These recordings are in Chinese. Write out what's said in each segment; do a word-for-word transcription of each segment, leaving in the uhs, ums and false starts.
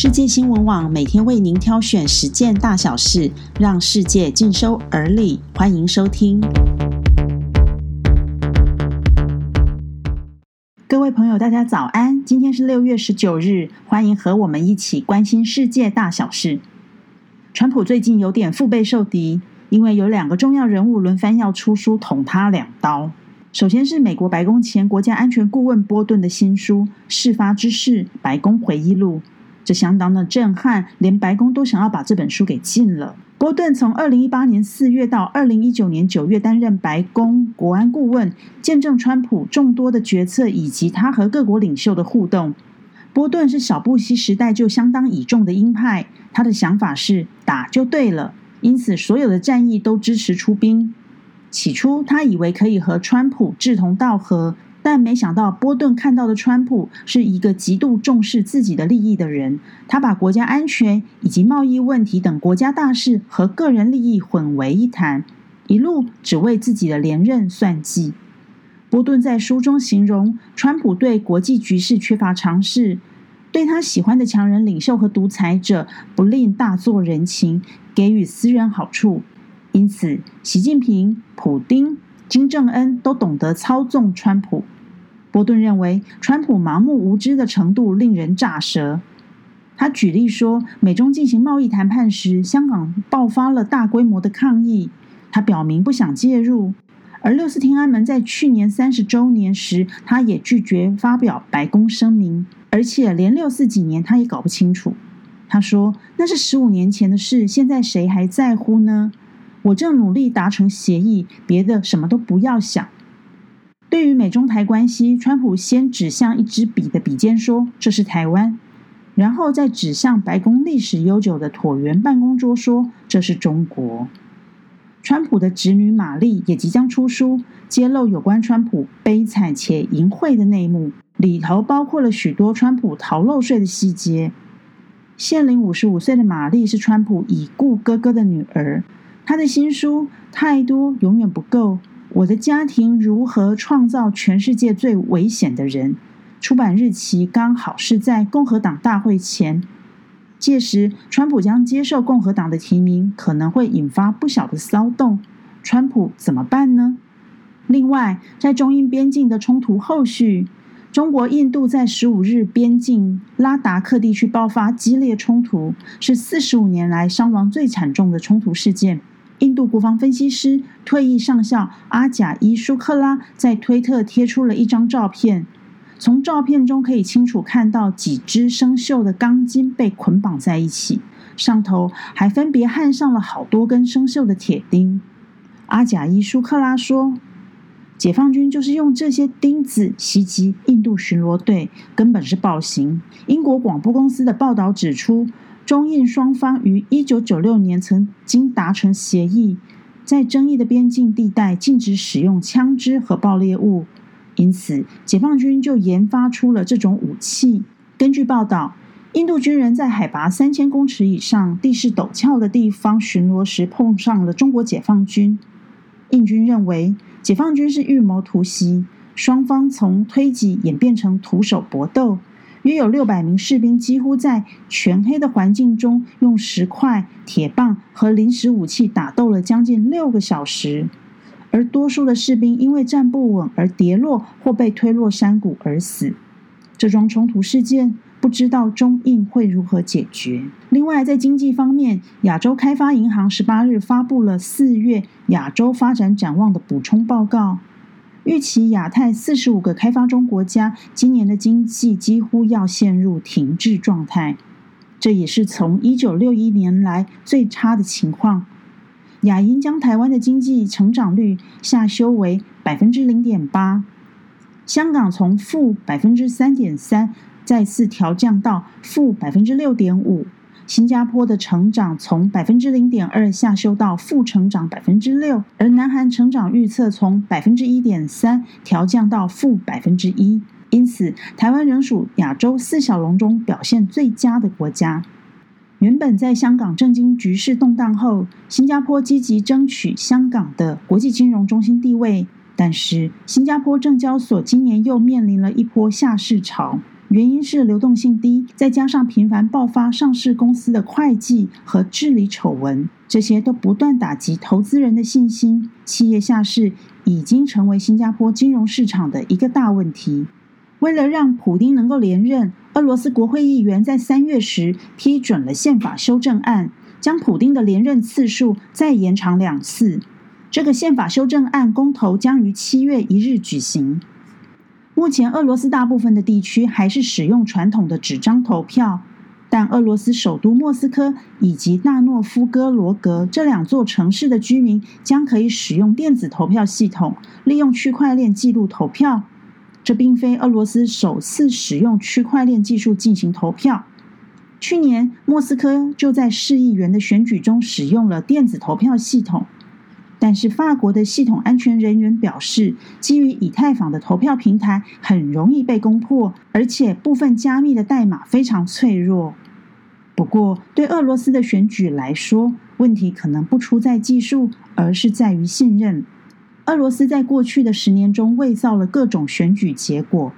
世界新闻网每天为您挑选十件大小事，让世界尽收耳里。欢迎收听。各位朋友，大家早安！今天是六月十九日，欢迎和我们一起关心世界大小事。川普最近有点腹背受敌，因为有两个重要人物轮番要出书捅他两刀。首先是美国白宫前国家安全顾问波顿的新书《事发之事：白宫回忆录》，这相当的震撼，连白宫都想要把这本书给禁了。波顿从二零一八年四月到二零一九年九月担任白宫国安顾问，见证川普众多的决策以及他和各国领袖的互动。波顿是小布希时代就相当倚重的鹰派，他的想法是打就对了，因此所有的战役都支持出兵。起初他以为可以和川普志同道合，但没想到波顿看到的川普是一个极度重视自己的利益的人，他把国家安全以及贸易问题等国家大事和个人利益混为一谈，一路只为自己的连任算计。波顿在书中形容川普对国际局势缺乏常识，对他喜欢的强人领袖和独裁者不吝大做人情，给予私人好处。因此，习近平、普丁、金正恩都懂得操纵川普。波顿认为，川普盲目无知的程度令人咋舌。他举例说，美中进行贸易谈判时，香港爆发了大规模的抗议，他表明不想介入；而六四天安门在去年三十周年时，他也拒绝发表白宫声明，而且连六四几年他也搞不清楚。他说：“那是十五年前的事，现在谁还在乎呢？”我正努力达成协议，别的什么都不要想。对于美中台关系，川普先指向一支笔的笔尖说这是台湾，然后再指向白宫历史悠久的椭圆办公桌说这是中国。川普的侄女玛丽也即将出书，揭露有关川普悲惨且淫秽的内幕，里头包括了许多川普逃漏税的细节。现龄五十五岁的玛丽是川普已故哥哥的女儿，他的新书《太多永远不够：我的家庭如何创造全世界最危险的人》出版日期刚好是在共和党大会前，届时川普将接受共和党的提名，可能会引发不小的骚动。川普怎么办呢？另外，在中印边境的冲突后续，中国印度在十五日边境拉达克地区爆发激烈冲突，是四十五年来伤亡最惨重的冲突事件。印度国防分析师、退役上校阿贾伊·舒克拉在推特贴出了一张照片，从照片中可以清楚看到几只生锈的钢筋被捆绑在一起，上头还分别焊上了好多根生锈的铁钉。阿贾伊·舒克拉说，解放军就是用这些钉子袭击印度巡逻队，根本是暴行。英国广播公司的报道指出，中印双方于一九九六年曾经达成协议，在争议的边境地带禁止使用枪支和爆裂物，因此解放军就研发出了这种武器。根据报道，印度军人在海拔三千公尺以上、地势陡峭的地方巡逻时碰上了中国解放军。印军认为解放军是预谋突袭，双方从推挤演变成徒手搏斗，约有六百名士兵几乎在全黑的环境中用石块、铁棒和临时武器打斗了将近六个小时，而多数的士兵因为站不稳而跌落或被推落山谷而死。这桩冲突事件不知道中印会如何解决。另外，在经济方面，亚洲开发银行十八日发布了四月亚洲发展展望的补充报告，预期亚太四十五个开发中国家今年的经济几乎要陷入停滞状态，这也是从一九六一年来最差的情况。亚银将台湾的经济成长率下修为 百分之零点八， 香港从负 百分之三点三 再次调降到负 百分之六点五， 新加坡的成长从 百分之零点二 下修到负成长 百分之六， 而南韩成长预测从 百分之一点三 调降到负 百分之一， 因此台湾仍属亚洲四小龙中表现最佳的国家。原本在香港政经局势动荡后，新加坡积极争取香港的国际金融中心地位，但是新加坡证交所今年又面临了一波下市潮，原因是流动性低，再加上频繁爆发上市公司的会计和治理丑闻，这些都不断打击投资人的信心。企业下市已经成为新加坡金融市场的一个大问题。为了让普丁能够连任，俄罗斯国会议员在三月时批准了宪法修正案，将普丁的连任次数再延长两次。这个宪法修正案公投将于七月一日举行。目前，俄罗斯大部分的地区还是使用传统的纸张投票，但俄罗斯首都莫斯科以及纳诺夫哥罗格这两座城市的居民将可以使用电子投票系统，利用区块链记录投票。这并非俄罗斯首次使用区块链技术进行投票。去年，莫斯科就在市议员的选举中使用了电子投票系统，但是法国的系统安全人员表示，基于以太坊的投票平台很容易被攻破，而且部分加密的代码非常脆弱。不过，对俄罗斯的选举来说，问题可能不出在技术，而是在于信任。俄罗斯在过去的十年中伪造了各种选举结果，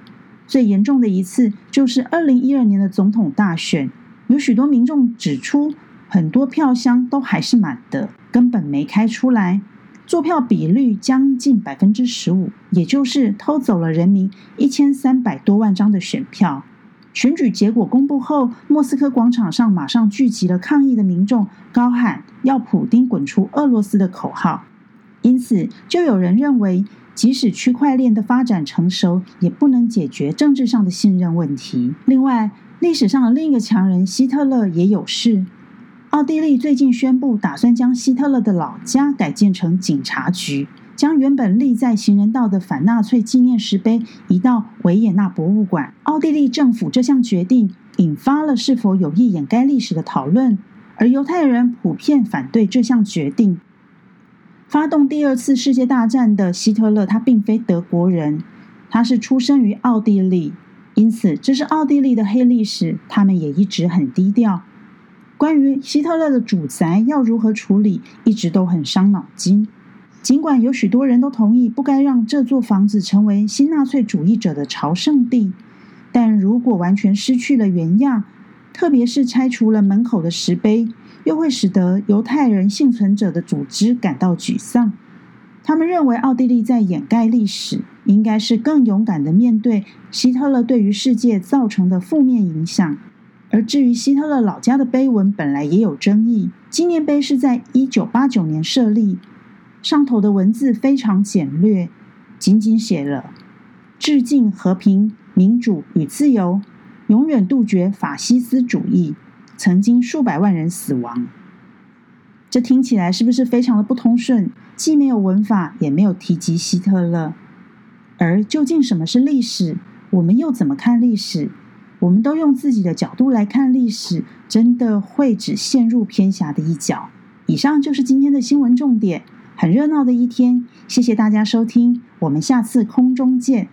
最严重的一次就是二零一二年的总统大选，有许多民众指出很多票箱都还是满的，根本没开出来，作票比率将近 百分之十五， 也就是偷走了人民一千三百多万张的选票。选举结果公布后，莫斯科广场上马上聚集了抗议的民众，高喊要普丁滚出俄罗斯的口号。因此，就有人认为，即使区块链的发展成熟，也不能解决政治上的信任问题。另外，历史上的另一个强人希特勒也有事。奥地利最近宣布，打算将希特勒的老家改建成警察局，将原本立在行人道的反纳粹纪念石碑移到维也纳博物馆。奥地利政府这项决定引发了是否有意掩盖历史的讨论，而犹太人普遍反对这项决定。发动第二次世界大战的希特勒，他并非德国人，他是出生于奥地利，因此这是奥地利的黑历史，他们也一直很低调。关于希特勒的主宅要如何处理，一直都很伤脑筋。尽管有许多人都同意不该让这座房子成为新纳粹主义者的朝圣地，但如果完全失去了原样，特别是拆除了门口的石碑，又会使得犹太人幸存者的组织感到沮丧。他们认为奥地利在掩盖历史，应该是更勇敢地面对希特勒对于世界造成的负面影响。而至于希特勒老家的碑文，本来也有争议。纪念碑是在一九八九年设立，上头的文字非常简略，仅仅写了致敬和平、民主与自由，永远杜绝法西斯主义，曾经数百万人死亡。这听起来是不是非常的不通顺？既没有文法，也没有提及希特勒。而究竟什么是历史？我们又怎么看历史？我们都用自己的角度来看历史，真的会只陷入偏狭的一角。以上就是今天的新闻重点，很热闹的一天，谢谢大家收听，我们下次空中见。